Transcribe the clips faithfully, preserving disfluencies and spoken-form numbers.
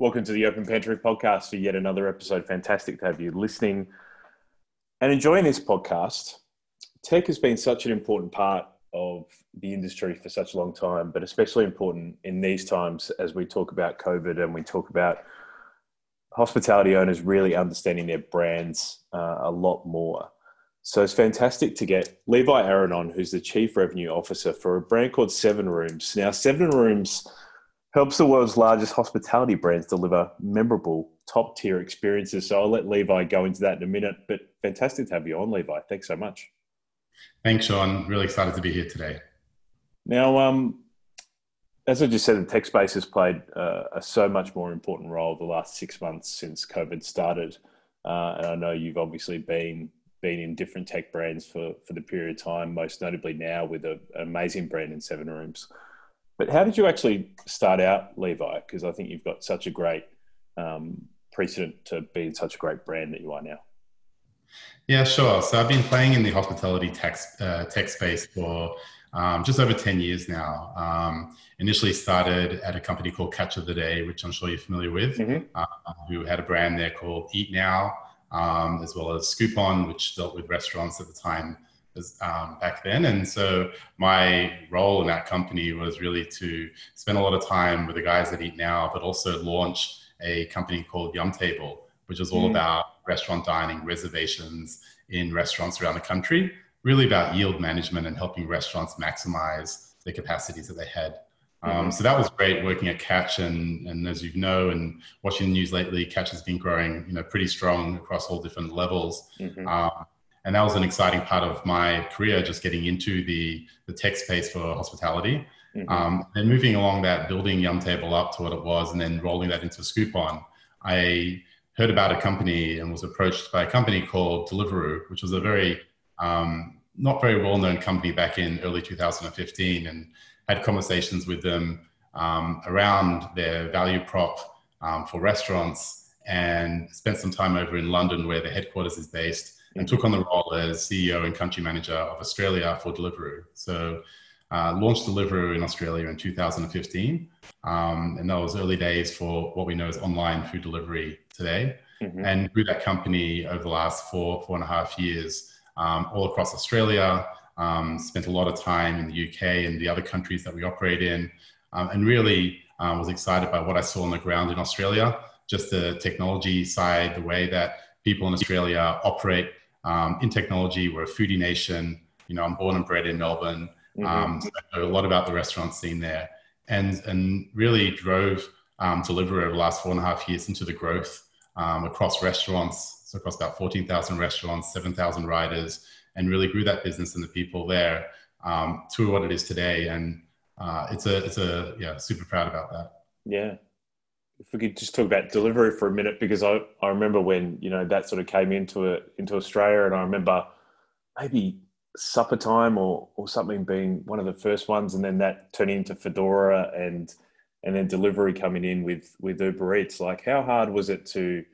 Welcome to the Open Pantry podcast for yet another episode. Fantastic to have you listening and enjoying this podcast. Tech has been such an important part of the industry for such a long time, but especially important in these times as we talk about COVID and we talk about hospitality owners really understanding their brands uh, a lot more. So it's fantastic to get Levi Aron on, who's the Chief Revenue Officer for a brand called Seven Rooms. Now, Seven Rooms helps the world's largest hospitality brands deliver memorable, top-tier experiences. So I'll let Levi go into that in a minute, but fantastic to have you on, Levi. Thanks so much. Thanks, Sean. Really excited to be here today. Now, um, as I just said, the tech space has played uh, a so much more important role the last six months since COVID started. Uh, and I know you've obviously been been in different tech brands for, for the period of time, most notably now with a, an amazing brand in Seven Rooms. But how did you actually start out, Levi? Because I think you've got such a great um, precedent to be in such a great brand that you are now. Yeah, sure. So I've been playing in the hospitality tech, uh, tech space for um, just over ten years now. Um, initially started at a company called Catch of the Day, which I'm sure you're familiar with, mm-hmm. uh, who had a brand there called Eat Now, um, as well as ScoopOn, which dealt with restaurants at the time. Um, back then. And so my role in that company was really to spend a lot of time with the guys that Eat Now, but also launch a company called YumTable, which is all mm. about restaurant dining reservations in restaurants around the country, really about yield management and helping restaurants maximize the capacities that they had. Mm-hmm. Um, so that was great working at Catch, and, and as you know, and watching the news lately, Catch has been growing, you know, pretty strong across all different levels. Mm-hmm. um, And that was an exciting part of my career, just getting into the, the tech space for hospitality. Mm-hmm. Um, and moving along that, building YumTable up to what it was, and then rolling that into ScoopOn. I heard about a company and was approached by a company called Deliveroo, which was a very, um, not very well-known company back in early two thousand fifteen, and had conversations with them um, around their value prop um, for restaurants, and spent some time over in London where the headquarters is based, and took on the role as C E O and country manager of Australia for Deliveroo. So uh, launched Deliveroo in Australia in two thousand fifteen. Um, and that was early days for what we know as online food delivery today. Mm-hmm. And grew that company over the last four, four and a half years, um, all across Australia. Um, spent a lot of time in the U K and the other countries that we operate in. Um, and really uh, was excited by what I saw on the ground in Australia, just the technology side, the way that people in Australia operate um, in technology. We're a foodie nation. You know, I'm born and bred in Melbourne. Mm-hmm. Um, so I know a lot about the restaurant scene there, and and really drove um, Deliveroo over the last four and a half years into the growth um, across restaurants. So across about fourteen thousand restaurants, seven thousand riders, and really grew that business and the people there um, to what it is today. And uh, it's a it's a yeah, super proud about that. Yeah. If we could just talk about Deliveroo for a minute, because I, I remember when, you know, that sort of came into a, into Australia, and I remember maybe supper time or, or something being one of the first ones, and then that turning into Foodora, and and then Deliveroo coming in with, with Uber Eats. Like, how hard was it to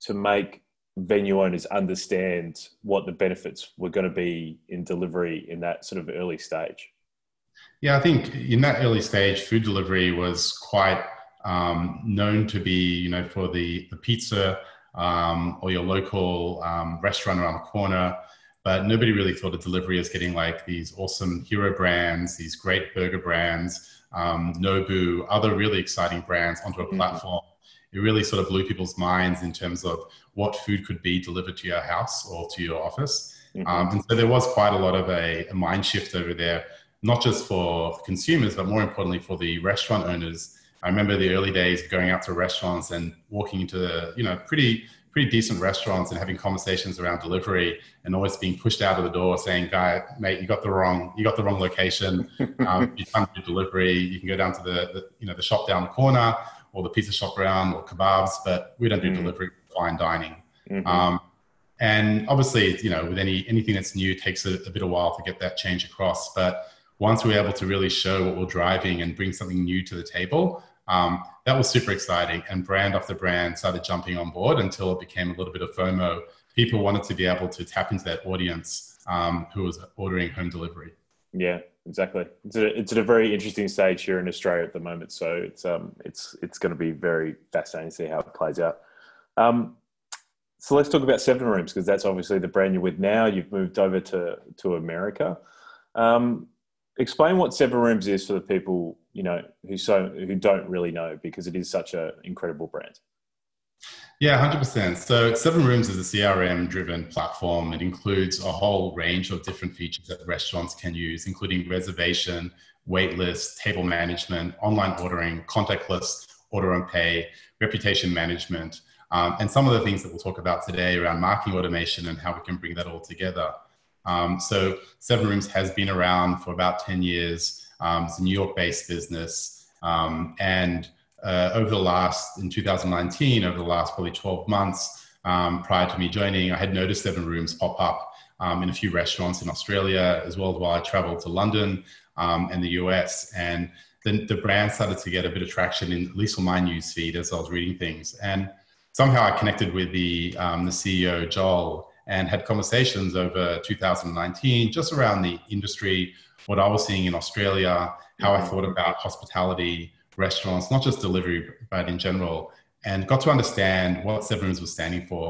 to make venue owners understand what the benefits were going to be in delivery in that sort of early stage? Yeah, I think in that early stage, food delivery was quite Um, known to be, you know, for the, the pizza um, or your local um, restaurant around the corner, but nobody really thought of delivery as getting like these awesome hero brands, these great burger brands, um, Nobu, other really exciting brands onto a mm-hmm. platform. It really sort of blew people's minds in terms of what food could be delivered to your house or to your office. Mm-hmm. Um, and so there was quite a lot of a, a mind shift over there, not just for consumers, but more importantly for the restaurant owners. I remember the early days of going out to restaurants and walking into the, you know, pretty pretty decent restaurants and having conversations around delivery, and always being pushed out of the door saying, "Guy, mate, you got the wrong you got the wrong location. Um, you can't do delivery. You can go down to the, the you know the shop down the corner or the pizza shop around or kebabs, but we don't do mm-hmm. delivery. Fine dining." Mm-hmm. Um, and obviously, you know, with any anything that's new, it takes a, a bit of while to get that change across. But once we're able to really show what we're driving and bring something new to the table. Um, that was super exciting, and brand after brand started jumping on board until it became a little bit of FOMO. People wanted to be able to tap into that audience um, who was ordering home delivery. Yeah, exactly. It's a, it's at a very interesting stage here in Australia at the moment. So it's, um, it's, it's going to be very fascinating to see how it plays out. Um, so let's talk about Seven Rooms, because that's obviously the brand you're with now. You've moved over to, to America. Um, explain what Seven Rooms is for the people, you know, who, so, who don't really know, because it is such an incredible brand. Yeah, one hundred percent. So Seven Rooms is a C R M-driven platform. It includes a whole range of different features that restaurants can use, including reservation, wait lists, table management, online ordering, contactless, order and pay, reputation management, um, and some of the things that we'll talk about today around marketing automation and how we can bring that all together. Um, so Seven Rooms has been around for about ten years. Um, it's a New York-based business, um, and Uh, over the last, in two thousand nineteen, over the last probably twelve months, um, prior to me joining, I had noticed Seven Rooms pop up um, in a few restaurants in Australia, as well as while I traveled to London um, and the U S. And then the brand started to get a bit of traction, in, at least on my newsfeed as I was reading things. And somehow I connected with the, um, the C E O, Joel, and had conversations over two thousand nineteen, just around the industry, what I was seeing in Australia, how I thought about hospitality, restaurants, not just delivery, but in general, and got to understand what Seven Rooms was standing for,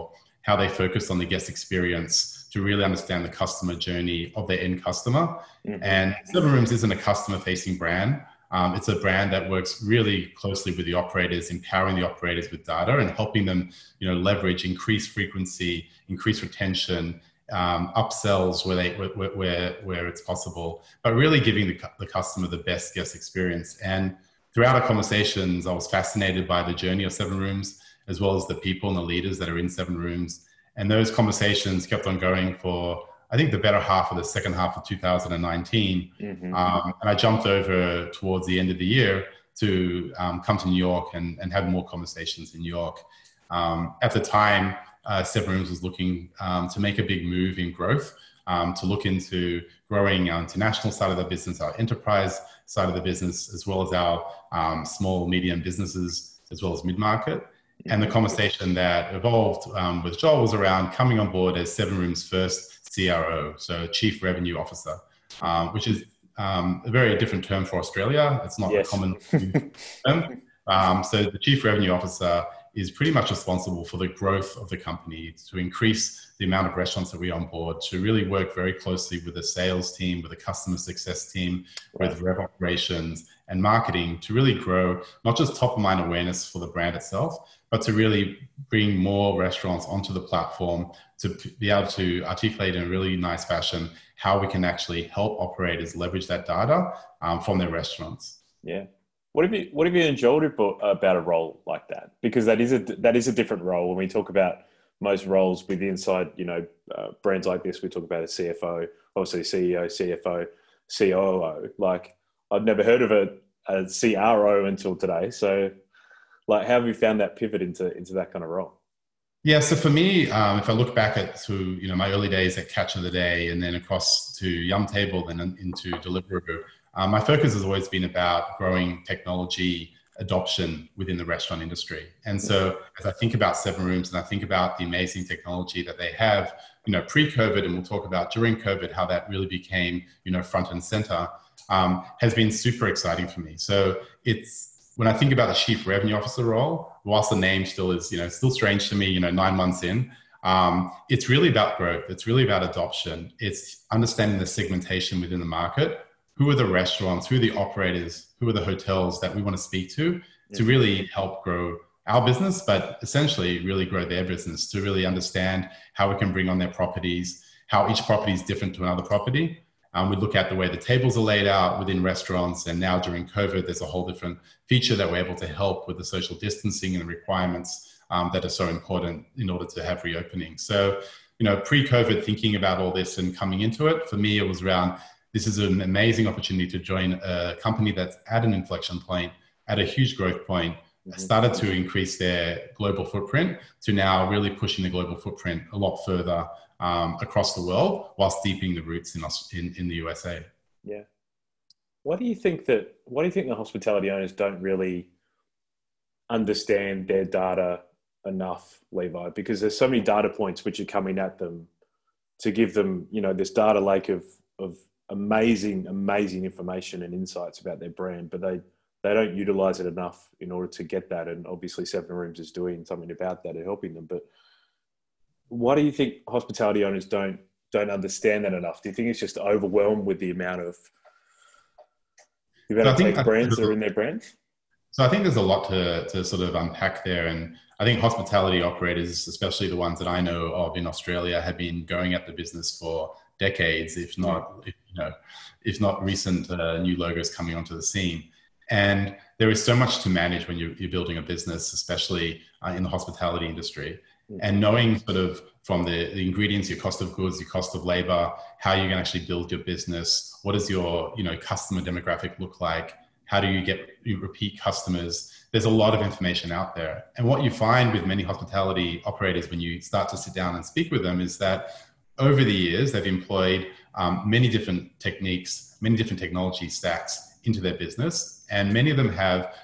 how they focused on the guest experience to really understand the customer journey of their end customer. Mm-hmm. And Seven Rooms isn't a customer-facing brand. Um, it's a brand that works really closely with the operators, empowering the operators with data and helping them, you know, leverage increased frequency, increased retention, um, upsells where, they, where, where, where it's possible, but really giving the, the customer the best guest experience. And throughout our conversations, I was fascinated by the journey of Seven Rooms, as well as the people and the leaders that are in Seven Rooms. And those conversations kept on going for, I think, the better half of the second half of two thousand nineteen. Mm-hmm. Um, and I jumped over towards the end of the year to um, come to New York and, and have more conversations in New York. Um, at the time, uh, Seven Rooms was looking um, to make a big move in growth, um, to look into growing our international side of the business, our enterprise side of the business, as well as our um, small, medium businesses, as well as mid-market. And the conversation that evolved um, with Joel was around coming on board as Seven Rooms' first C R O, so Chief Revenue Officer, um, which is um, a very different term for Australia. It's not yes. a common term. Um, so the Chief Revenue Officer is pretty much responsible for the growth of the company, to increase the amount of restaurants that we onboard, to really work very closely with the sales team, with the customer success team, right. with rev operations and marketing, to really grow not just top of mind awareness for the brand itself, but to really bring more restaurants onto the platform, to be able to articulate in a really nice fashion how we can actually help operators leverage that data um, from their restaurants. Yeah. What have you, what have you enjoyed about a role like that? Because that is a, that is a different role. When we talk about most roles with inside, you know, uh, brands like this, we talk about a C F O, obviously C E O, C F O, C O O. Like, I've never heard of a, a C R O until today. So like, how have you found that pivot into, into that kind of role? Yeah. So for me, um, if I look back at to, you know, my early days at Catch of the Day and then across to YumTable and into Deliveroo, Um, my focus has always been about growing technology adoption within the restaurant industry. And so as I think about Seven Rooms and I think about the amazing technology that they have, you know, pre-COVID, and we'll talk about during COVID, how that really became, you know, front and center, um, has been super exciting for me. So it's, when I think about the Chief Revenue Officer role, whilst the name still is, you know, still strange to me, you know, nine months in, Um, it's really about growth. It's really about adoption. It's understanding the segmentation within the market. Who are the restaurants, who are the operators, who are the hotels that we want to speak to, to really help grow our business, but essentially really grow their business, to really understand how we can bring on their properties, how each property is different to another property. Um, we look at the way the tables are laid out within restaurants. And now during COVID, there's a whole different feature that we're able to help with the social distancing and the requirements um, that are so important in order to have reopening. So, you know, pre-COVID, thinking about all this and coming into it, for me, it was around, this is an amazing opportunity to join a company that's at an inflection point, at a huge growth point, started to increase their global footprint to now really pushing the global footprint a lot further um, across the world, whilst deepening the roots in, us, in in the U S A. Yeah. What do you think that, what do you think the hospitality owners don't really understand their data enough, Levi? Because there's so many data points which are coming at them to give them, you know, this data lake of, of, amazing, amazing information and insights about their brand, but they, they don't utilize it enough in order to get that. And obviously Seven Rooms is doing something about that and helping them. But why do you think hospitality owners don't, don't understand that enough? Do you think it's just overwhelmed with the amount of, the amount so of I think, brands I, that are in their brands? So I think there's a lot to, to sort of unpack there. And I think hospitality operators, especially the ones that I know of in Australia, have been going at the business for decades, if not, if, you know, if not recent uh, new logos coming onto the scene. And there is so much to manage when you're, you're building a business, especially uh, in the hospitality industry. And knowing sort of from the, the ingredients, your cost of goods, your cost of labor, how you can actually build your business, what does your, you know, customer demographic look like? How do you get repeat customers? There's a lot of information out there. And what you find with many hospitality operators when you start to sit down and speak with them is that over the years, they've employed um, many different techniques, many different technology stacks into their business. And many of them have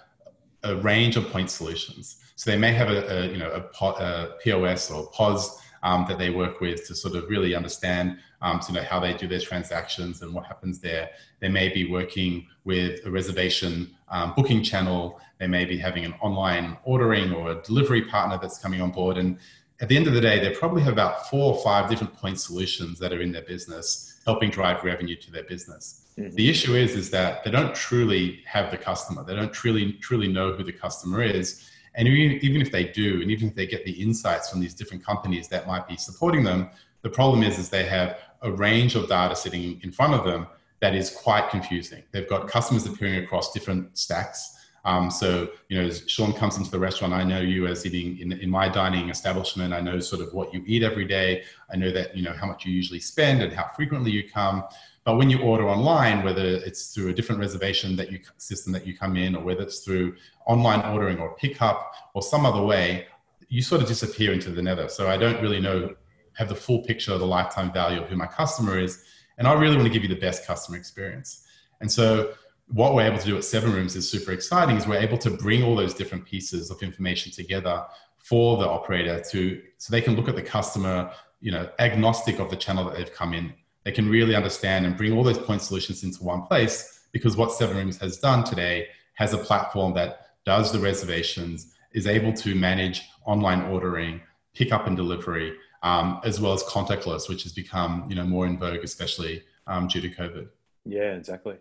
a range of point solutions. So they may have a, a you know, a P O S or P O S um, that they work with to sort of really understand, um, you know, how they do their transactions and what happens there. They may be working with a reservation um, booking channel. They may be having an online ordering or a delivery partner that's coming on board. And at the end of the day, they probably have about four or five different point solutions that are in their business, helping drive revenue to their business. Mm-hmm. The issue is, is that they don't truly have the customer. They don't truly, truly know who the customer is. And even if they do, and even if they get the insights from these different companies that might be supporting them, the problem is, is they have a range of data sitting in front of them that is quite confusing. They've got customers appearing across different stacks. Um, so, you know, as Sean comes into the restaurant, I know you as eating in, in my dining establishment. I know sort of what you eat every day. I know that, you know, how much you usually spend and how frequently you come. But when you order online, whether it's through a different reservation that you system that you come in, or whether it's through online ordering or pickup or some other way, you sort of disappear into the nether. So I don't really know, have the full picture of the lifetime value of who my customer is. And I really want to give you the best customer experience. And so what we're able to do at Seven Rooms is super exciting, is we're able to bring all those different pieces of information together for the operator to, so they can look at the customer, you know, agnostic of the channel that they've come in. They can really understand and bring all those point solutions into one place, because what Seven Rooms has done today has a platform that does the reservations, is able to manage online ordering, pickup and delivery, um, as well as contactless, which has become, you know, more in vogue, especially um, due to COVID. Yeah, exactly.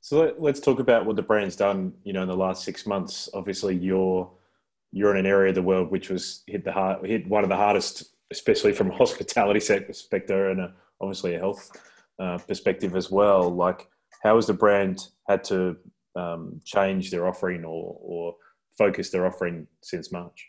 So let's talk about what the brand's done, you know, in the last six months. Obviously, you're you're in an area of the world which was hit the hard, hit one of the hardest, especially from a hospitality sector and a obviously a health uh, perspective as well. Like, how has the brand had to um, change their offering or, or focus their offering since March?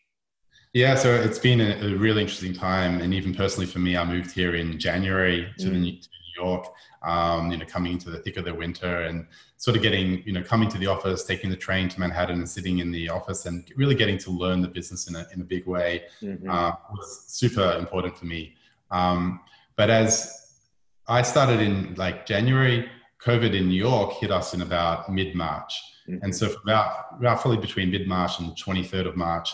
Yeah, so it's been a, a really interesting time. And even personally for me, I moved here in January to, mm. the, to New York, um, you know, coming into the thick of the winter and sort of getting, you know, coming to the office, taking the train to Manhattan and sitting in the office and really getting to learn the business in a, in a big way mm-hmm. uh, was super important for me. Um, but as I started in like January, COVID in New York hit us in about mid-March. Mm-hmm. And so for about roughly between mid-March and the twenty-third of March,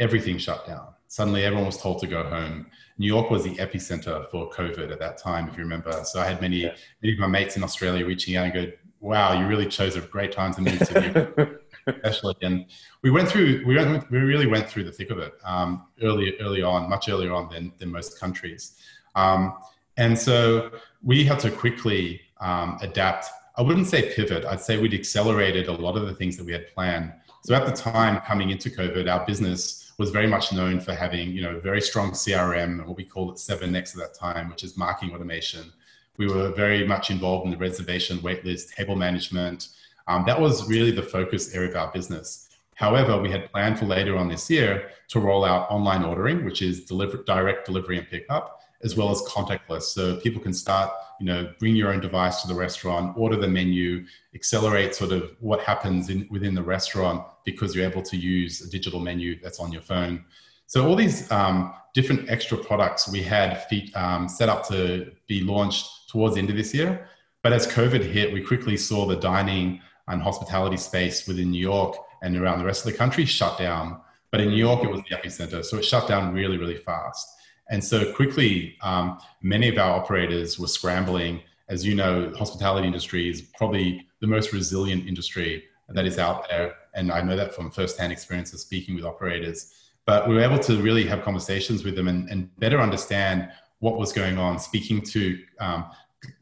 everything shut down. Suddenly everyone was told to go home. New York was the epicenter for COVID at that time, if you remember. So I had many, yeah. many of my mates in Australia reaching out and go, wow, you really chose a great time to move to New York. Especially. And we went through, we, went, we really went through the thick of it um, early, early on, much earlier on than, than most countries. Um, And so we had to quickly um, adapt. I wouldn't say pivot. I'd say we'd accelerated a lot of the things that we had planned. So at the time coming into COVID, our business was very much known for having, you know, very strong C R M and what we called it seven X at that time, which is marketing automation. We were very much involved in the reservation, waitlist, table management. Um, that was really the focus area of our business. However, we had planned for later on this year to roll out online ordering, which is deliver, direct delivery and pickup, as well as contactless. So people can start, you know, bring your own device to the restaurant, order the menu, accelerate sort of what happens in, within the restaurant because you're able to use a digital menu that's on your phone. So all these um, different extra products we had fe- um, set up to be launched towards the end of this year. But as COVID hit, we quickly saw the dining and hospitality space within New York and around the rest of the country shut down. But in New York, it was the epicenter. So it shut down really, really fast. And so quickly, um, many of our operators were scrambling as you know, the hospitality industry is probably the most resilient industry that is out there. And I know that from firsthand experiences speaking with operators. But we were able to really have conversations with them and, and better understand what was going on, speaking to um,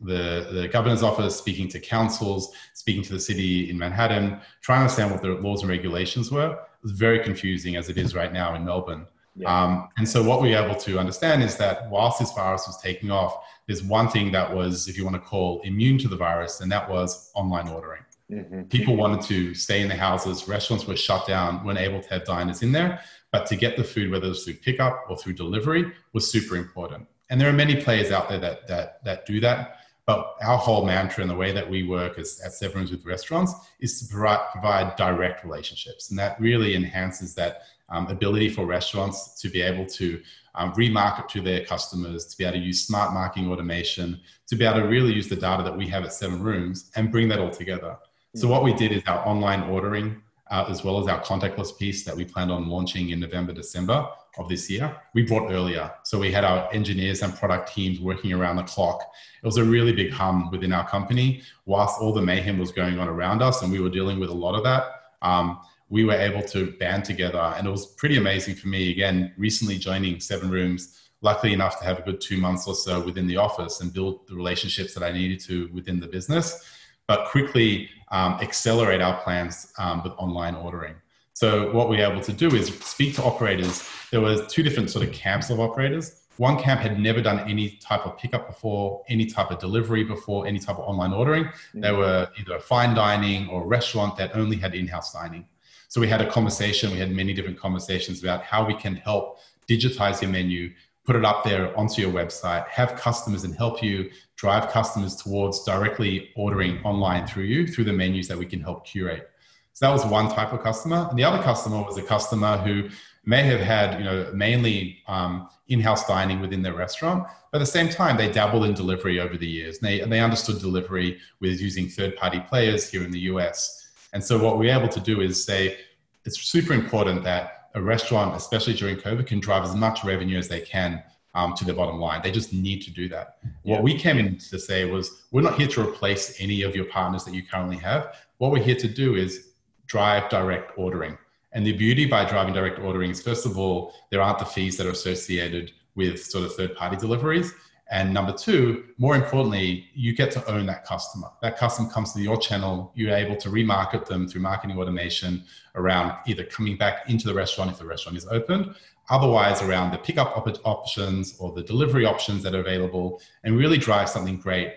the, the governor's office, speaking to councils, speaking to the city in Manhattan, trying to understand what the laws and regulations were. It was very confusing as it is right now in Melbourne. Yeah. Um, and so what we were able to understand is that whilst this virus was taking off, there's one thing that was, if you want to call, immune to the virus, and that was online ordering. Mm-hmm. People wanted to stay in their houses. Restaurants were shut down, weren't able to have diners in there. But to get the food, whether it was through pickup or through delivery, was super important. And there are many players out there that that that do that. But our whole mantra and the way that we work as, at Seven Rooms with restaurants is to provide, provide direct relationships. And that really enhances that um, ability for restaurants to be able to um, remarket to their customers, to be able to use smart marketing automation, to be able to really use the data that we have at Seven Rooms and bring that all together. So what we did is our online ordering, uh, as well as our contactless piece that we planned on launching in November, December of this year, we brought earlier. So we had our engineers and product teams working around the clock. It was a really big hum within our company. Whilst all the mayhem was going on around us and we were dealing with a lot of that, um, we were able to band together. And it was pretty amazing for me, again, recently joining Seven Rooms, luckily enough to have a good two months or so within the office and build the relationships that I needed to within the business, but quickly um, accelerate our plans um, with online ordering. So what we were able to do is speak to operators. There were two different sort of camps of operators. One camp had never done any type of pickup before, any type of delivery before, any type of online ordering. Mm-hmm. They were either fine dining or a restaurant that only had in-house dining. So we had a conversation, we had many different conversations about how we can help digitize your menu, put it up there onto your website, have customers and help you drive customers towards directly ordering online through you, through the menus that we can help curate. So that was one type of customer. And the other customer was a customer who may have had, you know, mainly um, in-house dining within their restaurant, but at the same time, they dabbled in delivery over the years. And they, and they understood delivery with using third-party players here in the U S. And so what we're able to do is say, it's super important that a restaurant, especially during COVID, can drive as much revenue as they can um, to the bottom line. They just need to do that. Yeah. What we came in to say was, we're not here to replace any of your partners that you currently have. What we're here to do is drive direct ordering. And the beauty by driving direct ordering is, first of all, there aren't the fees that are associated with sort of third-party deliveries. And number two, more importantly, you get to own that customer. That customer comes to your channel. You're able to remarket them through marketing automation around either coming back into the restaurant if the restaurant is open, otherwise around the pickup op- options or the delivery options that are available, and really drive something great.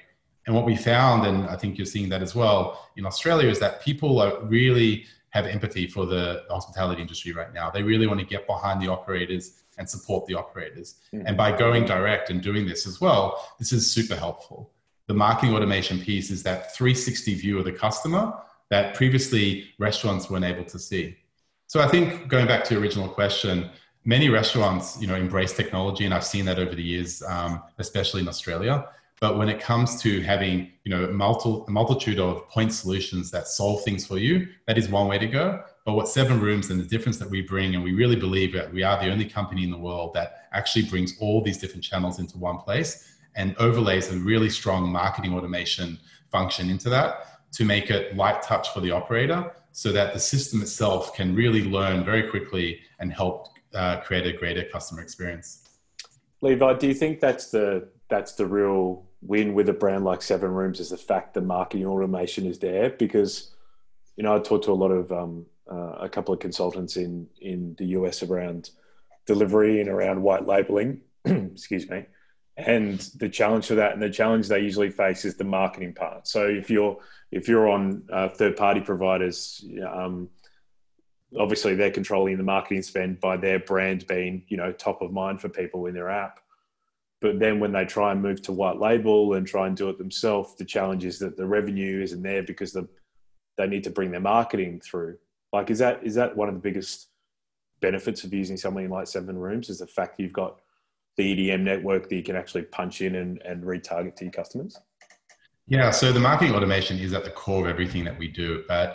And what we found, and I think you're seeing that as well in Australia, is that people are really have empathy for the hospitality industry right now. They really want to get behind the operators and support the operators. Mm. And by going direct and doing this as well, this is super helpful. The marketing automation piece is that three sixty view of the customer that previously restaurants weren't able to see. So I think going back to your original question, many restaurants, you know, embrace technology, and I've seen that over the years, um, especially in Australia. But when it comes to having, you know, multi, a multitude of point solutions that solve things for you, that is one way to go. But what Seven Rooms and the difference that we bring, and we really believe that we are the only company in the world that actually brings all these different channels into one place and overlays a really strong marketing automation function into that to make it light touch for the operator so that the system itself can really learn very quickly and help uh, create a greater customer experience. Levi, do you think that's the that's the real win with a brand like Seven Rooms, is the fact that marketing automation is there? Because, you know, I talked to a lot of... Um, Uh, a couple of consultants in, in the U S around delivery and around white labeling, excuse me. And the challenge for that and the challenge they usually face is the marketing part. So if you're, if you're on uh, third party providers, um, obviously they're controlling the marketing spend by their brand being, you know, top of mind for people in their app. But then when they try and move to white label and try and do it themselves, the challenge is that the revenue isn't there because the, they need to bring their marketing through. Like, is that is that one of the biggest benefits of using something like Seven Rooms, is the fact that you've got the E D M network that you can actually punch in and, and retarget to your customers? Yeah, so the marketing automation is at the core of everything that we do, but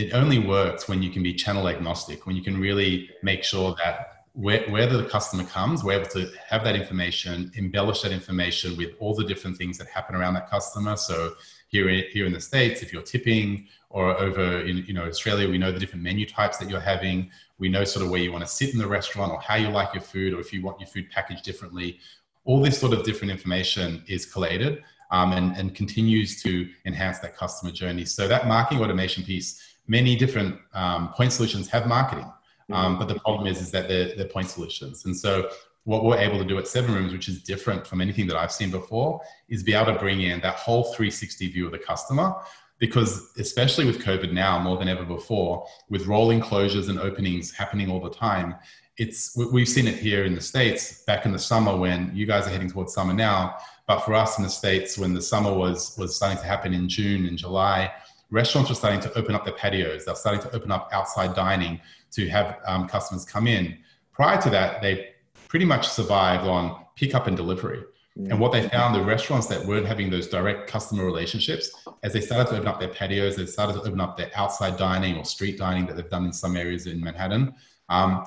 it only works when you can be channel agnostic, when you can really make sure that where, where the customer comes, we're able to have that information, embellish that information with all the different things that happen around that customer. So here in, here in the States, if you're tipping, or over in you know Australia, we know the different menu types that you're having. We know sort of where you want to sit in the restaurant, or how you like your food, or if you want your food packaged differently. All this sort of different information is collated um, and, and continues to enhance that customer journey. So that marketing automation piece, many different um, point solutions have marketing, um, but the problem is, is that they're, they're point solutions. And so what we're able to do at Seven Rooms, which is different from anything that I've seen before, is be able to bring in that whole three sixty view of the customer. Because especially with COVID now, more than ever before, with rolling closures and openings happening all the time, it's we've seen it here in the States back in the summer when you guys are heading towards summer now. But for us in the States, when the summer was, was starting to happen in June and July, restaurants were starting to open up their patios. They're starting to open up outside dining to have um, customers come in. Prior to that, they pretty much survived on pickup and delivery. And what they found, the restaurants that weren't having those direct customer relationships, as they started to open up their patios, they started to open up their outside dining or street dining that they've done in some areas in Manhattan, um,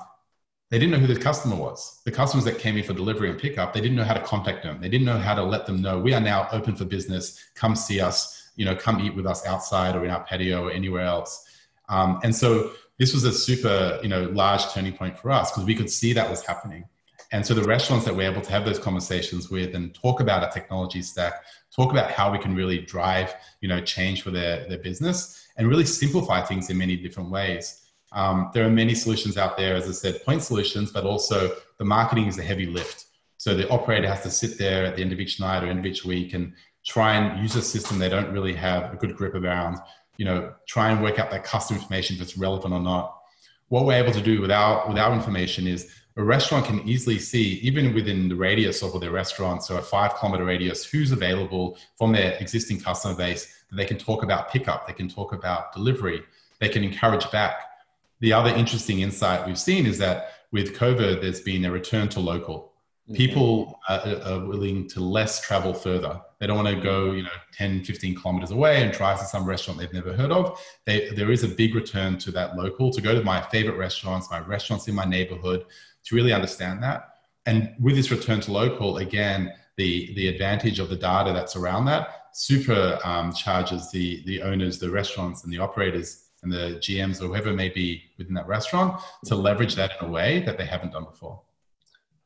they didn't know who the customer was. The customers that came in for delivery and pickup, they didn't know how to contact them. They didn't know how to let them know, we are now open for business, come see us, you know, come eat with us outside or in our patio or anywhere else. Um, and so this was a super, you know, large turning point for us because we could see that was happening. And so the restaurants that we're able to have those conversations with and talk about our technology stack, talk about how we can really drive, you know, change for their, their business and really simplify things in many different ways. Um, there are many solutions out there, as I said, point solutions, but also the marketing is a heavy lift. So the operator has to sit there at the end of each night or end of each week and try and use a system they don't really have a good grip around, you know, try and work out that customer information if it's relevant or not. What we're able to do with our, with our information is a restaurant can easily see, even within the radius of their restaurant, so a five kilometer radius, who's available from their existing customer base that they can talk about pickup, they can talk about delivery, they can encourage back. The other interesting insight we've seen is that with COVID, there's been a return to local. People are, are willing to less travel further. They don't want to go, you know, ten, fifteen kilometers away and try to some restaurant they've never heard of. They, there is a big return to that local, to go to my favorite restaurants, my restaurants in my neighborhood, to really understand that. And with this return to local, again, the, the advantage of the data that's around that super um, charges the, the owners, the restaurants and the operators and the G Ms or whoever may be within that restaurant to leverage that in a way that they haven't done before.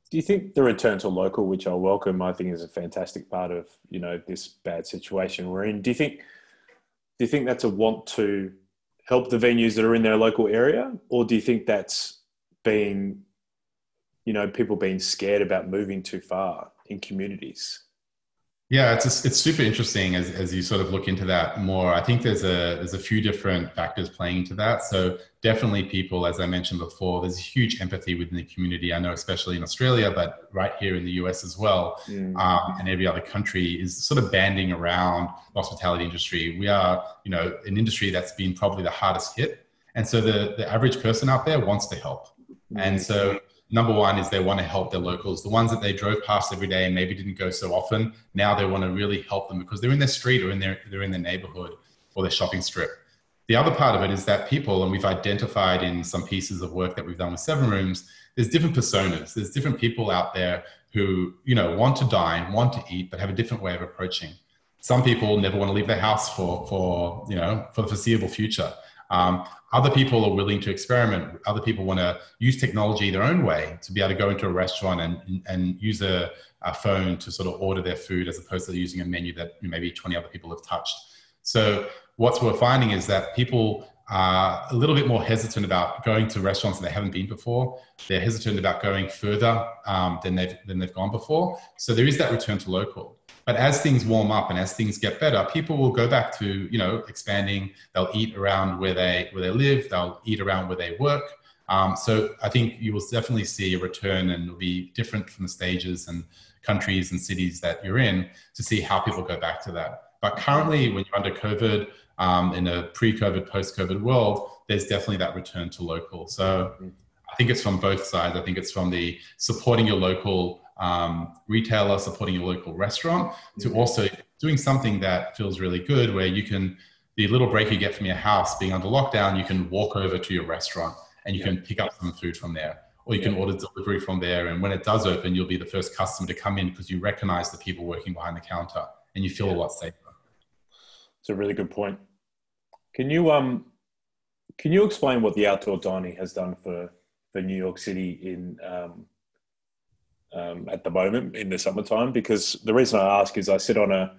Do you think the return to local, which I welcome, I think is a fantastic part of, you know, this bad situation we're in. Do you think, do you think that's a want to help the venues that are in their local area? Or do you think that's being, you know, people being scared about moving too far in communities? Yeah, it's a, it's super interesting as, as you sort of look into that more. I think there's a there's a few different factors playing into that. So definitely people, as I mentioned before, there's huge empathy within the community. I know, especially in Australia, but right here in the U S as well, mm. um, and every other country is sort of banding around the hospitality industry. We are, you know, an industry that's been probably the hardest hit. And so the, the average person out there wants to help. Mm. And so number one is they want to help their locals. The ones that they drove past every day and maybe didn't go so often, now they want to really help them because they're in their street or in their, they're in their neighborhood or their shopping strip. The other part of it is that people, and we've identified in some pieces of work that we've done with Seven Rooms, there's different personas. There's different people out there who, you know, want to dine, want to eat, but have a different way of approaching. Some people never want to leave their house for, for you know, for the foreseeable future. Um, other people are willing to experiment. Other people want to use technology their own way to be able to go into a restaurant and, and use a, a phone to sort of order their food as opposed to using a menu that maybe twenty other people have touched. So what we're finding is that people are a little bit more hesitant about going to restaurants that they haven't been before. They're hesitant about going further um, than they've, than they've gone before. So there is that return to local. But as things warm up and as things get better, people will go back to, you know, expanding. They'll eat around where they where they live. They'll eat around where they work. Um, so I think you will definitely see a return, and it'll be different from the stages and countries and cities that you're in to see how people go back to that. But currently, when you're under COVID, um, in a pre-COVID, post-COVID world, there's definitely that return to local. So I think it's from both sides. I think it's from the supporting your local Um, retailer, supporting your local restaurant, to also doing something that feels really good where you can, the little break you get from your house being under lockdown, you can walk over to your restaurant and you yeah. can pick up some food from there. or you yeah. can order delivery from there. And when it does open, you'll be the first customer to come in because you recognize the people working behind the counter and you feel yeah. a lot safer. It's a really good point. Can you, um, can you explain what the outdoor dining has done for, for New York City in, um, um, at the moment in the summertime? Because the reason I ask is I sit on a,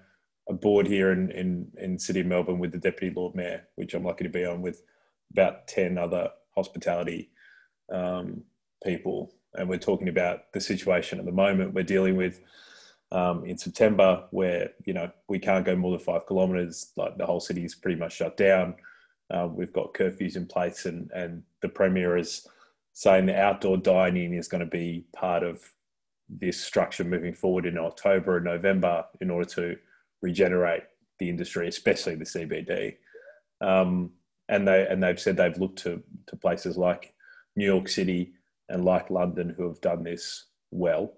a board here in, in, in City of Melbourne with the Deputy Lord Mayor, which I'm lucky to be on, with about ten other hospitality um, people. And we're talking about the situation at the moment we're dealing with um, in September, where, you know, we can't go more than five kilometers. Like, the whole city is pretty much shut down. Uh, we've got curfews in place, and, and the Premier is saying the outdoor dining is going to be part of this structure moving forward in October and November in order to regenerate the industry, especially the C B D. Um, and, they, and they've said they've looked to, to places like New York City and like London who have done this well.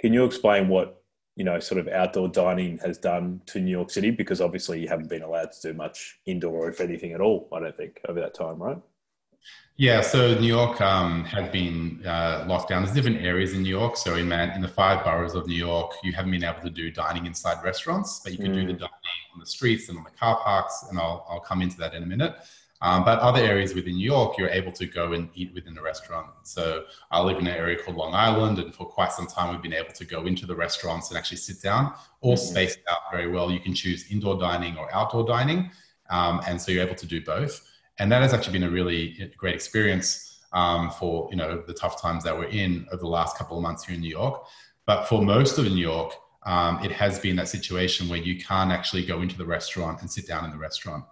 Can you explain what, you know, sort of outdoor dining has done to New York City? Because obviously you haven't been allowed to do much indoor, if anything at all, I don't think, over that time, right? Yeah, so New York um, had been uh, locked down. There's different areas in New York. So in, man, in the five boroughs of New York, you haven't been able to do dining inside restaurants, but you can mm. do the dining on the streets and on the car parks, and I'll, I'll come into that in a minute. Um, but other areas within New York, you're able to go and eat within the restaurant. So I live in an area called Long Island, and for quite some time, we've been able to go into the restaurants and actually sit down, all mm-hmm. spaced out very well. You can choose indoor dining or outdoor dining, um, and so you're able to do both. And that has actually been a really great experience um, for, you know, the tough times that we're in over the last couple of months here in New York. But for most of New York, um, it has been that situation where you can't actually go into the restaurant and sit down in the restaurant.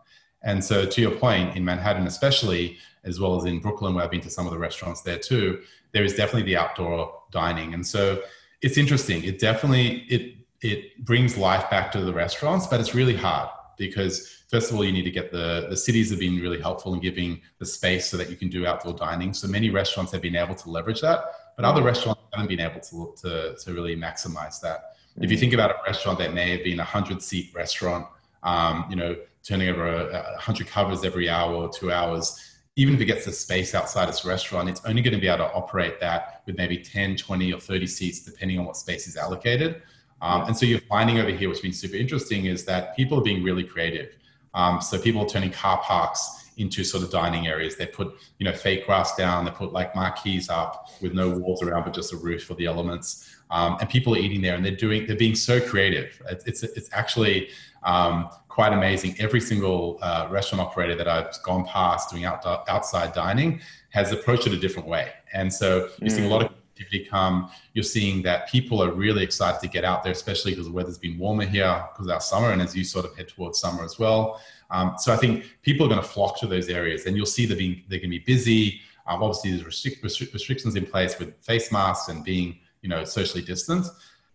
And so to your point, in Manhattan especially, as well as in Brooklyn, where I've been to some of the restaurants there too, there is definitely the outdoor dining. And so it's interesting. It definitely, it it brings life back to the restaurants, but it's really hard because first of all, you need to get the, the cities have been really helpful in giving the space so that you can do outdoor dining. So many restaurants have been able to leverage that, but other restaurants haven't been able to, to, to really maximize that. Mm-hmm. If you think about a restaurant that may have been a hundred seat restaurant, um, you know, turning over a, a hundred covers every hour or two hours, even if it gets the space outside its restaurant, it's only going to be able to operate that with maybe ten, twenty or thirty seats, depending on what space is allocated. Um, and so you're finding over here, what's been super interesting is that people are being really creative. Um, so people are turning car parks into sort of dining areas. They put, you know, fake grass down, they put like marquees up with no walls around, but just a roof for the elements. Um, and people are eating there and they're doing, they're being so creative. It's, it's, it's actually, um, quite amazing. Every single uh, restaurant operator that I've gone past doing out, outside dining has approached it a different way. And so you're mm. seeing a lot of activity come. You're seeing that people are really excited to get out there, especially because the weather's been warmer here because our summer, and as you sort of head towards summer as well. Um, so I think people are going to flock to those areas, and you'll see they're, being, they're going to be busy. Um, obviously, there's restric- restric- restrictions in place with face masks and being, you know, socially distanced.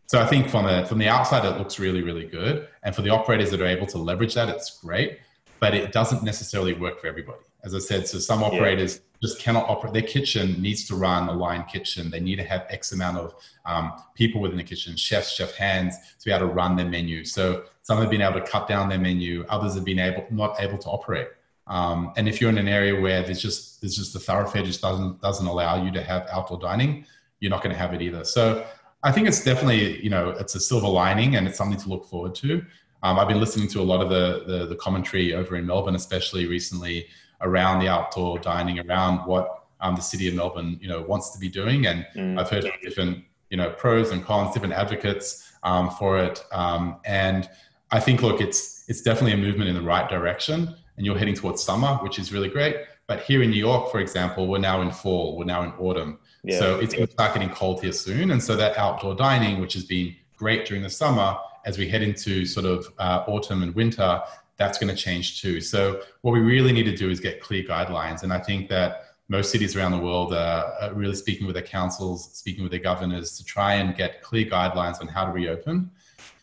So I think from the, from the outside, it looks really, really good. And for the operators that are able to leverage that, it's great, but it doesn't necessarily work for everybody. As I said, so some operators yeah. just cannot operate. Their kitchen needs to run a line kitchen. They need to have X amount of um, people within the kitchen, chefs, chef hands, to be able to run their menu. So some have been able to cut down their menu. Others have been able, not able to operate. Um, and if you're in an area where there's just, there's just the thoroughfare just doesn't, doesn't allow you to have outdoor dining, you're not going to have it either. So I think it's definitely, you know, it's a silver lining and it's something to look forward to. Um, I've been listening to a lot of the, the the commentary over in Melbourne, especially recently, around the outdoor dining, around what um, the City of Melbourne, you know, wants to be doing. And mm. I've heard from different, you know, pros and cons, different advocates um, for it. Um, and I think, look, it's it's definitely a movement in the right direction. And you're heading towards summer, which is really great. But here in New York, for example, we're now in fall, we're now in autumn. Yeah. So it's going to start getting cold here soon. And so that outdoor dining, which has been great during the summer, as we head into sort of uh, autumn and winter, that's going to change too. So what we really need to do is get clear guidelines. And I think that most cities around the world are really speaking with their councils, speaking with their governors to try and get clear guidelines on how to reopen.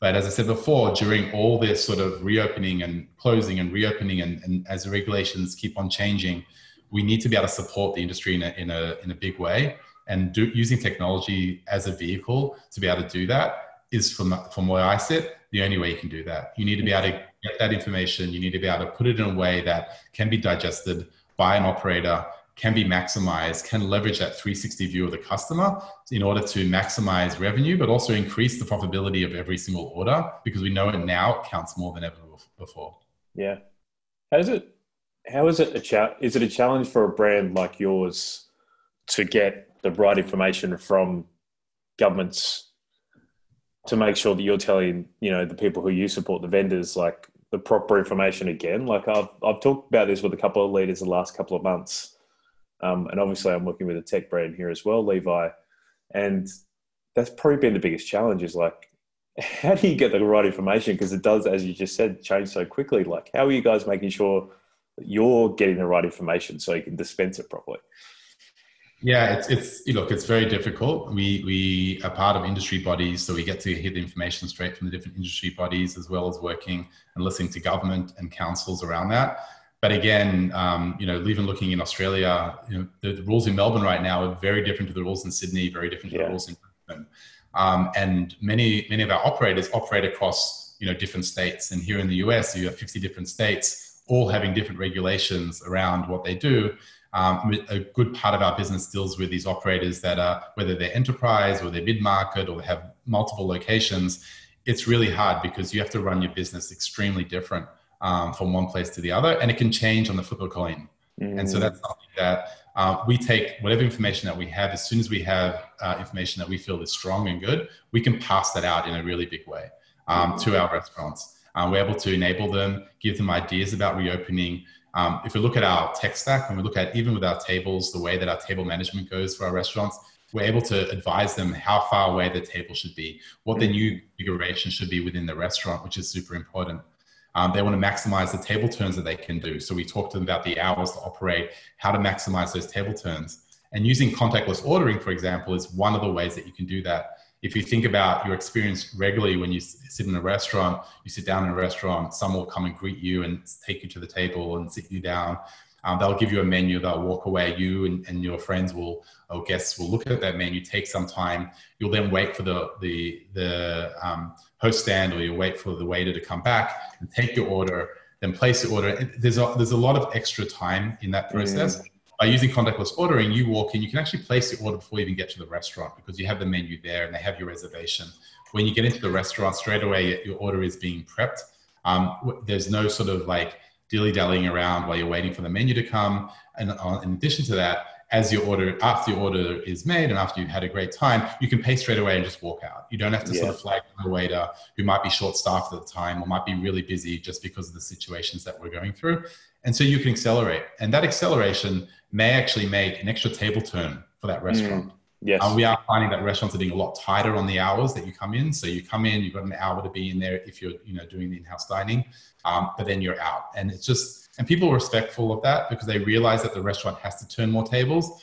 But as I said before, during all this sort of reopening and closing and reopening, and, and as the regulations keep on changing, we need to be able to support the industry in a, in a, in a big way. And do, using technology as a vehicle to be able to do that is, from, from where I sit, the only way you can do that. You need to be able to get that information. You need to be able to put it in a way that can be digested by an operator can be maximized, can leverage that three sixty view of the customer in order to maximize revenue, but also increase the profitability of every single order, because we know it now counts more than ever before. Yeah. How is it, how is it a cha- is it a challenge for a brand like yours to get the right information from governments to make sure that you're telling, you know, the people who you support, the vendors, like the proper information again? Like I've, I've talked about this with a couple of leaders the last couple of months. Um, and obviously I'm working with a tech brand here as well, Levi. And that's probably been the biggest challenge, is like, how do you get the right information? Because it does, as you just said, change so quickly. Like, how are you guys making sure that you're getting the right information so you can dispense it properly? Yeah, it's, it's look, it's very difficult. We we are part of industry bodies, so we get to hear the information straight from the different industry bodies, as well as working and listening to government and councils around that. But again, um, you know, even looking in Australia, you know, the, the rules in Melbourne right now are very different to the rules in Sydney, very different to yeah. the rules in Brisbane. Um, and many many of our operators operate across, you know, different states. And here in the U S, you have fifty different states, all having different regulations around what they do. Um, a good part of our business deals with these operators that are, whether they're enterprise or they're mid-market or they have multiple locations, it's really hard because you have to run your business extremely different um, from one place to the other, and it can change on the flip of a coin. Mm. And so that's something that uh, we take whatever information that we have, as soon as we have uh, information that we feel is strong and good, we can pass that out in a really big way um, mm. to our restaurants. Uh, we're able to enable them, give them ideas about reopening. Um, if we look at our tech stack and we look at even with our tables, the way that our table management goes for our restaurants, we're able to advise them how far away the table should be, what the new configuration should be within the restaurant, which is super important. Um, they want to maximize the table turns that they can do. So we talk to them about the hours to operate, how to maximize those table turns. And using contactless ordering, for example, is one of the ways that you can do that. If you think about your experience regularly when you sit in a restaurant, you sit down in a restaurant, someone will come and greet you and take you to the table and sit you down. Um, they'll give you a menu, they'll walk away. You and, and your friends will, or guests will look at that menu, take some time. You'll then wait for the, the, the um, host stand, or you'll wait for the waiter to come back and take your order, then place your order. There's a, there's a lot of extra time in that process. Mm. By using contactless ordering, you walk in, you can actually place your order before you even get to the restaurant, because you have the menu there and they have your reservation. When you get into the restaurant, straight away, your order is being prepped. Um, there's no sort of like dilly-dallying around while you're waiting for the menu to come. And uh, in addition to that, as your order, after your order is made and after you've had a great time, you can pay straight away and just walk out. You don't have to yeah. sort of flag the waiter who might be short-staffed at the time or might be really busy just because of the situations that we're going through. And so you can accelerate. And that acceleration may actually make an extra table turn for that restaurant. Mm, yes. Uh, we are finding that restaurants are being a lot tighter on the hours that you come in. So you come in, you've got an hour to be in there if you're, you know, doing the in-house dining, um, but then you're out. And it's just, and people are respectful of that because they realize that the restaurant has to turn more tables,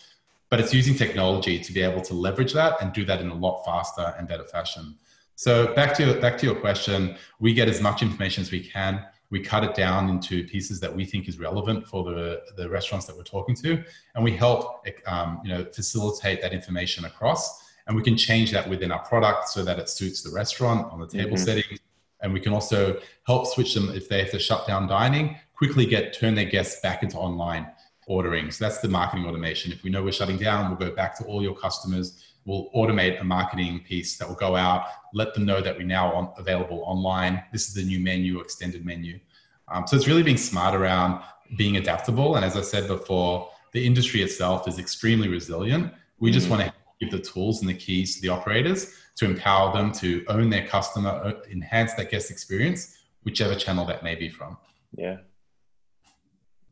but it's using technology to be able to leverage that and do that in a lot faster and better fashion. So back to your, back to your question, we get as much information as we can. We cut it down into pieces that we think is relevant for the, the restaurants that we're talking to. And we help um, you know, facilitate that information across. And we can change that within our product so that it suits the restaurant on the table mm-hmm. setting. And we can also help switch them if they have to shut down dining, quickly get turn their guests back into online ordering. So that's the marketing automation. If we know we're shutting down, we'll go back to all your customers. We'll automate a marketing piece that will go out, let them know that we now are available online. This is the new menu, extended menu. Um, so it's really being smart around being adaptable. And as I said before, the industry itself is extremely resilient. We just mm-hmm. want to give the tools and the keys to the operators to empower them to own their customer, enhance that guest experience, whichever channel that may be from. Yeah.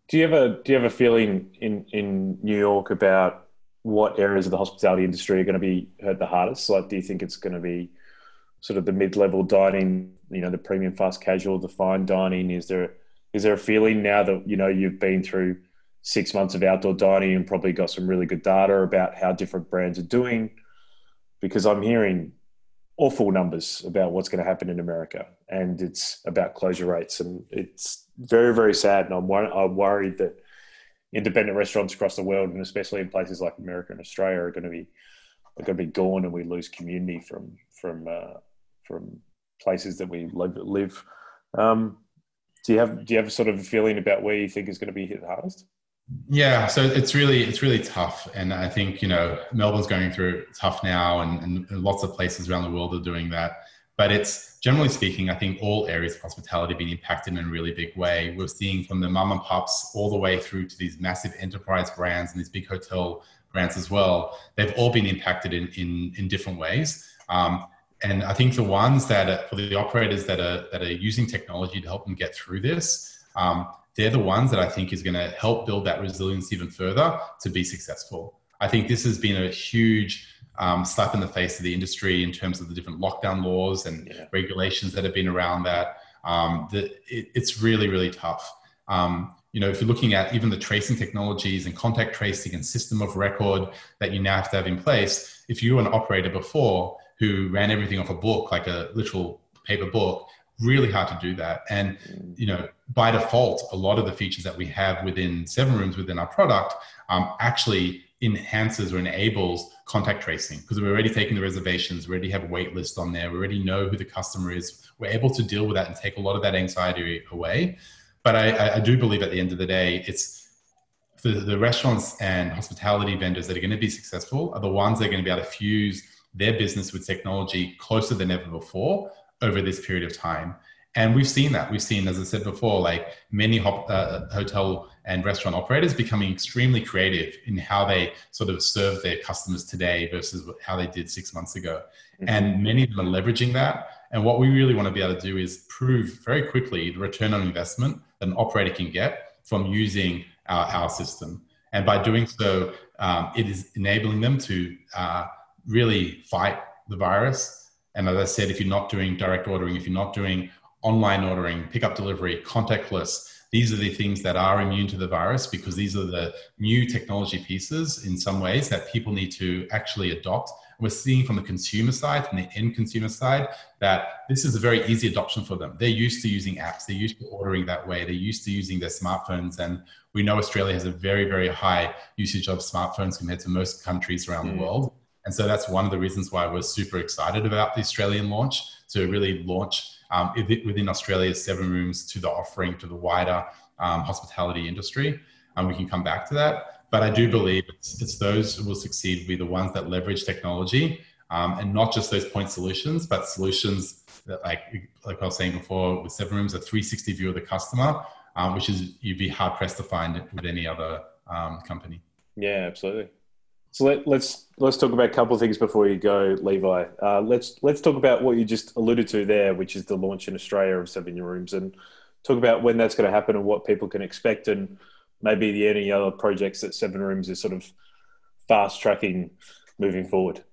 Do you ever, do you have a feeling in, in New York about what areas of the hospitality industry are going to be hurt the hardest? Like, do you think it's going to be sort of the mid-level dining, you know, the premium fast casual, the fine dining? Is there, is there a feeling now that, you know, you've been through six months of outdoor dining and probably got some really good data about how different brands are doing? Because I'm hearing awful numbers about what's going to happen in America, and it's about closure rates, and it's very, very sad. And I'm, wor- I'm worried that independent restaurants across the world, and especially in places like America and Australia, are going to be are going to be gone, and we lose community from from uh, from places that we live. Um, do you have do you have a sort of a feeling about where you think is going to be hit hardest? Yeah, so it's really it's really tough, and I think, you know, Melbourne's going through tough now, and, and, and lots of places around the world are doing that. But it's, generally speaking, I think all areas of hospitality being impacted in a really big way. We're seeing from the mom and pops all the way through to these massive enterprise brands and these big hotel brands as well. They've all been impacted in in, in different ways. Um, and I think the ones that are, for the operators that are that are using technology to help them get through this, um, they're the ones that I think is going to help build that resilience even further to be successful. I think this has been a huge um, slap in the face of the industry in terms of the different lockdown laws and yeah. regulations that have been around that. Um, the, it, it's really, really tough. Um, you know, if you're looking at even the tracing technologies and contact tracing and system of record that you now have to have in place, if you were an operator before who ran everything off a book, like a literal paper book, really hard to do that. And, you know, by default, a lot of the features that we have within Seven Rooms, within our product, um, actually enhances or enables contact tracing, because we're already taking the reservations, we already have a wait list on there, we already know who the customer is. We're able to deal with that and take a lot of that anxiety away. But I, I do believe at the end of the day, it's the, the restaurants and hospitality vendors that are going to be successful are the ones that are going to be able to fuse their business with technology closer than ever before over this period of time. And we've seen that. We've seen, as I said before, like many hop, uh, hotel and restaurant operators becoming extremely creative in how they sort of serve their customers today versus how they did six months ago. Mm-hmm. And many of them are leveraging that. And what we really want to be able to do is prove very quickly the return on investment that an operator can get from using our, our system. And by doing so, um, it is enabling them to uh, really fight the virus. And as I said, if you're not doing direct ordering, if you're not doing online ordering, pickup delivery, contactless, these are the things that are immune to the virus, because these are the new technology pieces in some ways that people need to actually adopt. And we're seeing from the consumer side, from the end consumer side, that this is a very easy adoption for them. They're used to using apps. They're used to ordering that way. They're used to using their smartphones. And we know Australia has a very, very high usage of smartphones compared to most countries around mm. the world. And so that's one of the reasons why we're super excited about the Australian launch, to really launch um, within Australia's Seven Rooms to the offering to the wider um, hospitality industry. And um, we can come back to that. But I do believe it's, it's those who will succeed will be the ones that leverage technology, um, and not just those point solutions, but solutions that, like, like I was saying before with Seven Rooms, a three sixty view of the customer, um, which is you'd be hard pressed to find with any other um, company. Yeah, absolutely. So let, let's let's talk about a couple of things before you go, Levi. Uh, let's let's talk about what you just alluded to there, which is the launch in Australia of Seven Rooms, and talk about when that's going to happen and what people can expect, and maybe the any other projects that Seven Rooms is sort of fast tracking moving forward.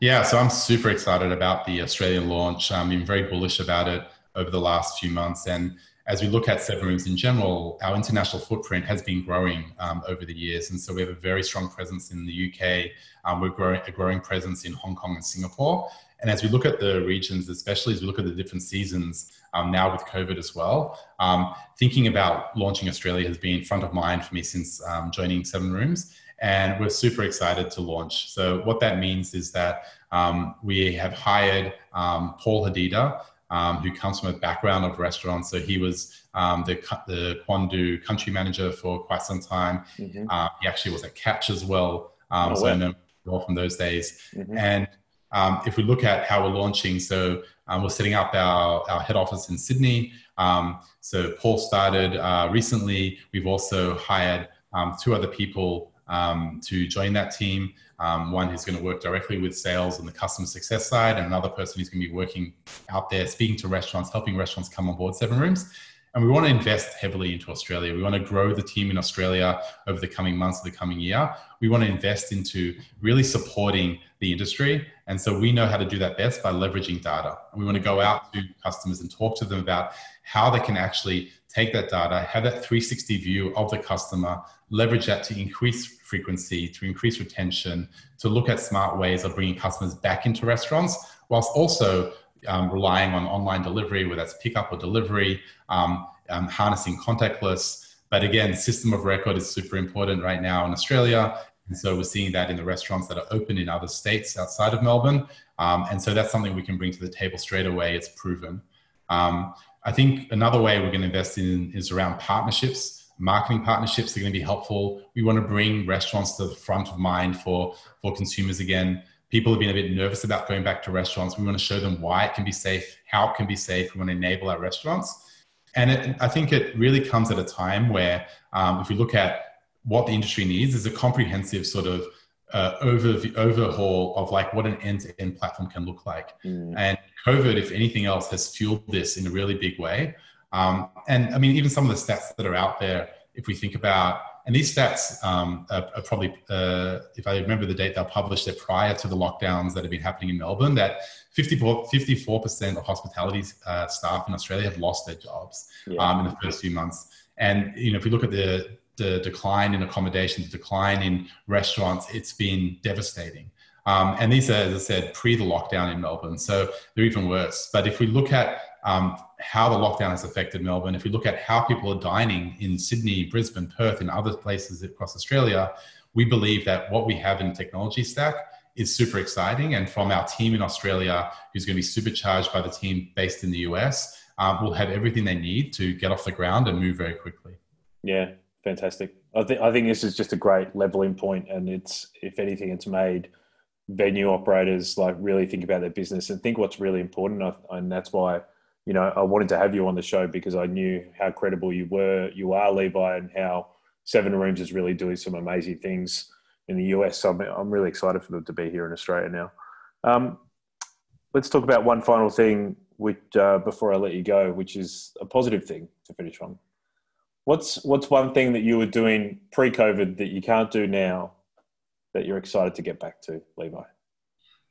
Yeah, so I'm super excited about the Australian launch. I've been very bullish about it over the last few months, and as we look at Seven Rooms in general, our international footprint has been growing um, over the years. And so we have a very strong presence in the U K. Um, we're growing a growing presence in Hong Kong and Singapore. And as we look at the regions, especially as we look at the different seasons um, now with COVID as well, um, thinking about launching Australia has been front of mind for me since um, joining Seven Rooms. And we're super excited to launch. So what that means is that um, we have hired um, Paul Hadida, Um, who comes from a background of restaurants. So he was um, the, the Kwandoo country manager for quite some time. Mm-hmm. Um, he actually was at Catch as well. Um, oh, so wow. I know more from those days. Mm-hmm. And um, if we look at how we're launching, so um, we're setting up our, our head office in Sydney. Um, so Paul started uh, recently. We've also hired um, two other people Um, to join that team, um, one who's going to work directly with sales and the customer success side, and another person who's going to be working out there, speaking to restaurants, helping restaurants come on board Seven Rooms. And we want to invest heavily into Australia. We want to grow the team in Australia over the coming months, the coming year. We want to invest into really supporting the industry. And so we know how to do that best by leveraging data. And we want to go out to customers and talk to them about how they can actually take that data, have that three sixty view of the customer, leverage that to increase frequency, to increase retention, to look at smart ways of bringing customers back into restaurants, whilst also um, relying on online delivery, whether that's pickup or delivery, um, um, harnessing contactless. But again, system of record is super important right now in Australia. And so we're seeing that in the restaurants that are open in other states outside of Melbourne. Um, and so that's something we can bring to the table straight away. It's proven. Um, I think another way we're going to invest in is around partnerships. Marketing partnerships are going to be helpful. We want to bring restaurants to the front of mind for, for consumers again. People have been a bit nervous about going back to restaurants. We want to show them why it can be safe, how it can be safe. We want to enable our restaurants. And it, I think it really comes at a time where um, if we look at what the industry needs, is a comprehensive sort of uh, over, overhaul of like what an end-to-end platform can look like. Mm. And COVID, if anything else, has fueled this in a really big way. Um, and I mean, even some of the stats that are out there, if we think about, and these stats um, are, are probably, uh, if I remember the date, they're published, they're prior to the lockdowns that have been happening in Melbourne, that fifty-four percent of hospitality uh, staff in Australia have lost their jobs yeah. um, in the first few months. And, you know, if we look at the, the decline in accommodation, the decline in restaurants, it's been devastating. Um, and these are, as I said, pre the lockdown in Melbourne. So they're even worse. But if we look at um, how the lockdown has affected Melbourne, if we look at how people are dining in Sydney, Brisbane, Perth, and other places across Australia, we believe that what we have in the technology stack is super exciting. And from our team in Australia, who's going to be supercharged by the team based in the U S, um, we'll have everything they need to get off the ground and move very quickly. Yeah, fantastic. I, th- I think this is just a great leveling point. And it's, if anything, it's made venue operators like really think about their business and think what's really important. I, and that's why, you know, I wanted to have you on the show, because I knew how credible you were, you are, Levi, and how Seven Rooms is really doing some amazing things in the U S. So I'm, I'm really excited for them to be here in Australia now. Um, let's talk about one final thing, which uh, before I let you go, which is a positive thing to finish on. What's what's one thing that you were doing pre-COVID that you can't do now that you're excited to get back to, Levi?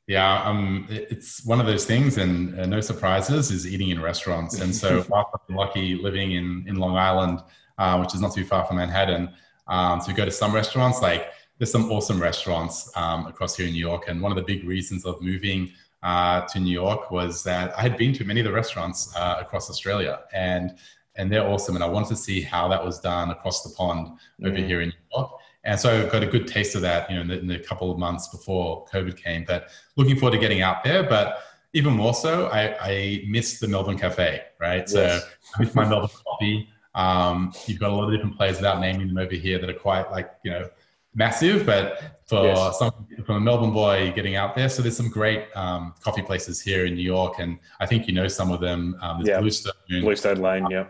Yeah, um, it's one of those things, and uh, no surprises, is eating in restaurants. And so I'm lucky living in, in Long Island, uh, which is not too far from Manhattan, um, to go to some restaurants. Like, there's some awesome restaurants um, across here in New York. And one of the big reasons of moving uh, to New York was that I had been to many of the restaurants uh, across Australia, and and they're awesome. And I wanted to see how that was done across the pond over mm. here in New York. And so I got a good taste of that, you know, in the, in the couple of months before COVID came. But looking forward to getting out there. But even more so, I, I miss the Melbourne Cafe, right? Yes. So I miss my Melbourne coffee. Um, you've got a lot of different players without naming them over here that are quite, like, you know, massive. But for yes. some, from a Melbourne boy, getting out there. So there's some great um, coffee places here in New York. And I think you know some of them. Um, there's yeah. Bluestone. Bluestone Lane, um, yeah.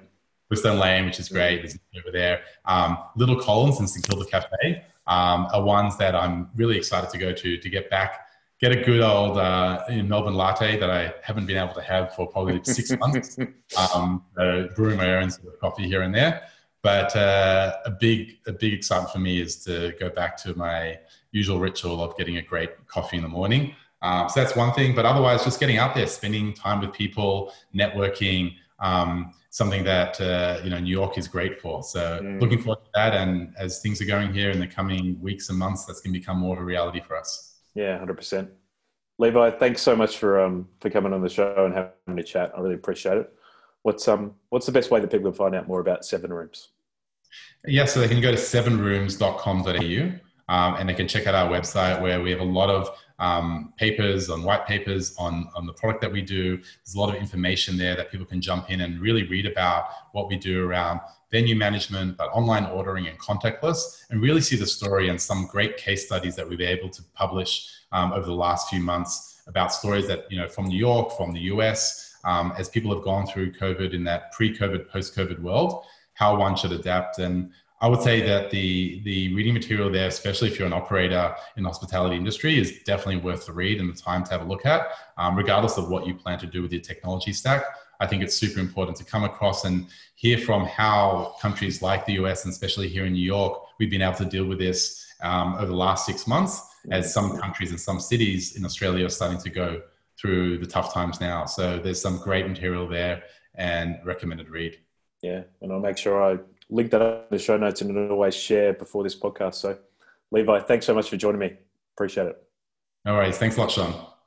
Bluestone Lane, which is great, is over there. Um, Little Collins and Saint Kilda Cafe um, are ones that I'm really excited to go to, to get back, get a good old uh, Melbourne latte that I haven't been able to have for probably six months. Um, so brewing my own sort of coffee here and there. But uh, a big, a big excitement for me is to go back to my usual ritual of getting a great coffee in the morning. Um, so that's one thing. But otherwise, just getting out there, spending time with people, networking, um, something that, uh, you know, New York is great for. So mm. looking forward to that. And as things are going here in the coming weeks and months, that's going to become more of a reality for us. Yeah, one hundred percent. Levi, thanks so much for um, for coming on the show and having a chat. I really appreciate it. What's um what's the best way that people can find out more about Seven Rooms? Yeah, so they can go to seven rooms dot com dot a u um, and they can check out our website, where we have a lot of Um, papers on white papers on, on the product that we do. There's a lot of information there that people can jump in and really read about what we do around venue management, but online ordering and contactless, and really see the story and some great case studies that we've been able to publish um, over the last few months about stories that, you know, from New York, from the U S, um, as people have gone through COVID in that pre-COVID, post-COVID world, how one should adapt. And I would say that the the reading material there, especially if you're an operator in the hospitality industry, is definitely worth the read and the time to have a look at, um, regardless of what you plan to do with your technology stack. I think it's super important to come across and hear from how countries like the U S, and especially here in New York, we've been able to deal with this um, over the last six months, as some countries and some cities in Australia are starting to go through the tough times now. So there's some great material there and recommended read. Yeah, and I'll make sure I link that up in the show notes and always share before this podcast. So Levi, thanks so much for joining me. Appreciate it. No worries. Thanks a lot, Sean.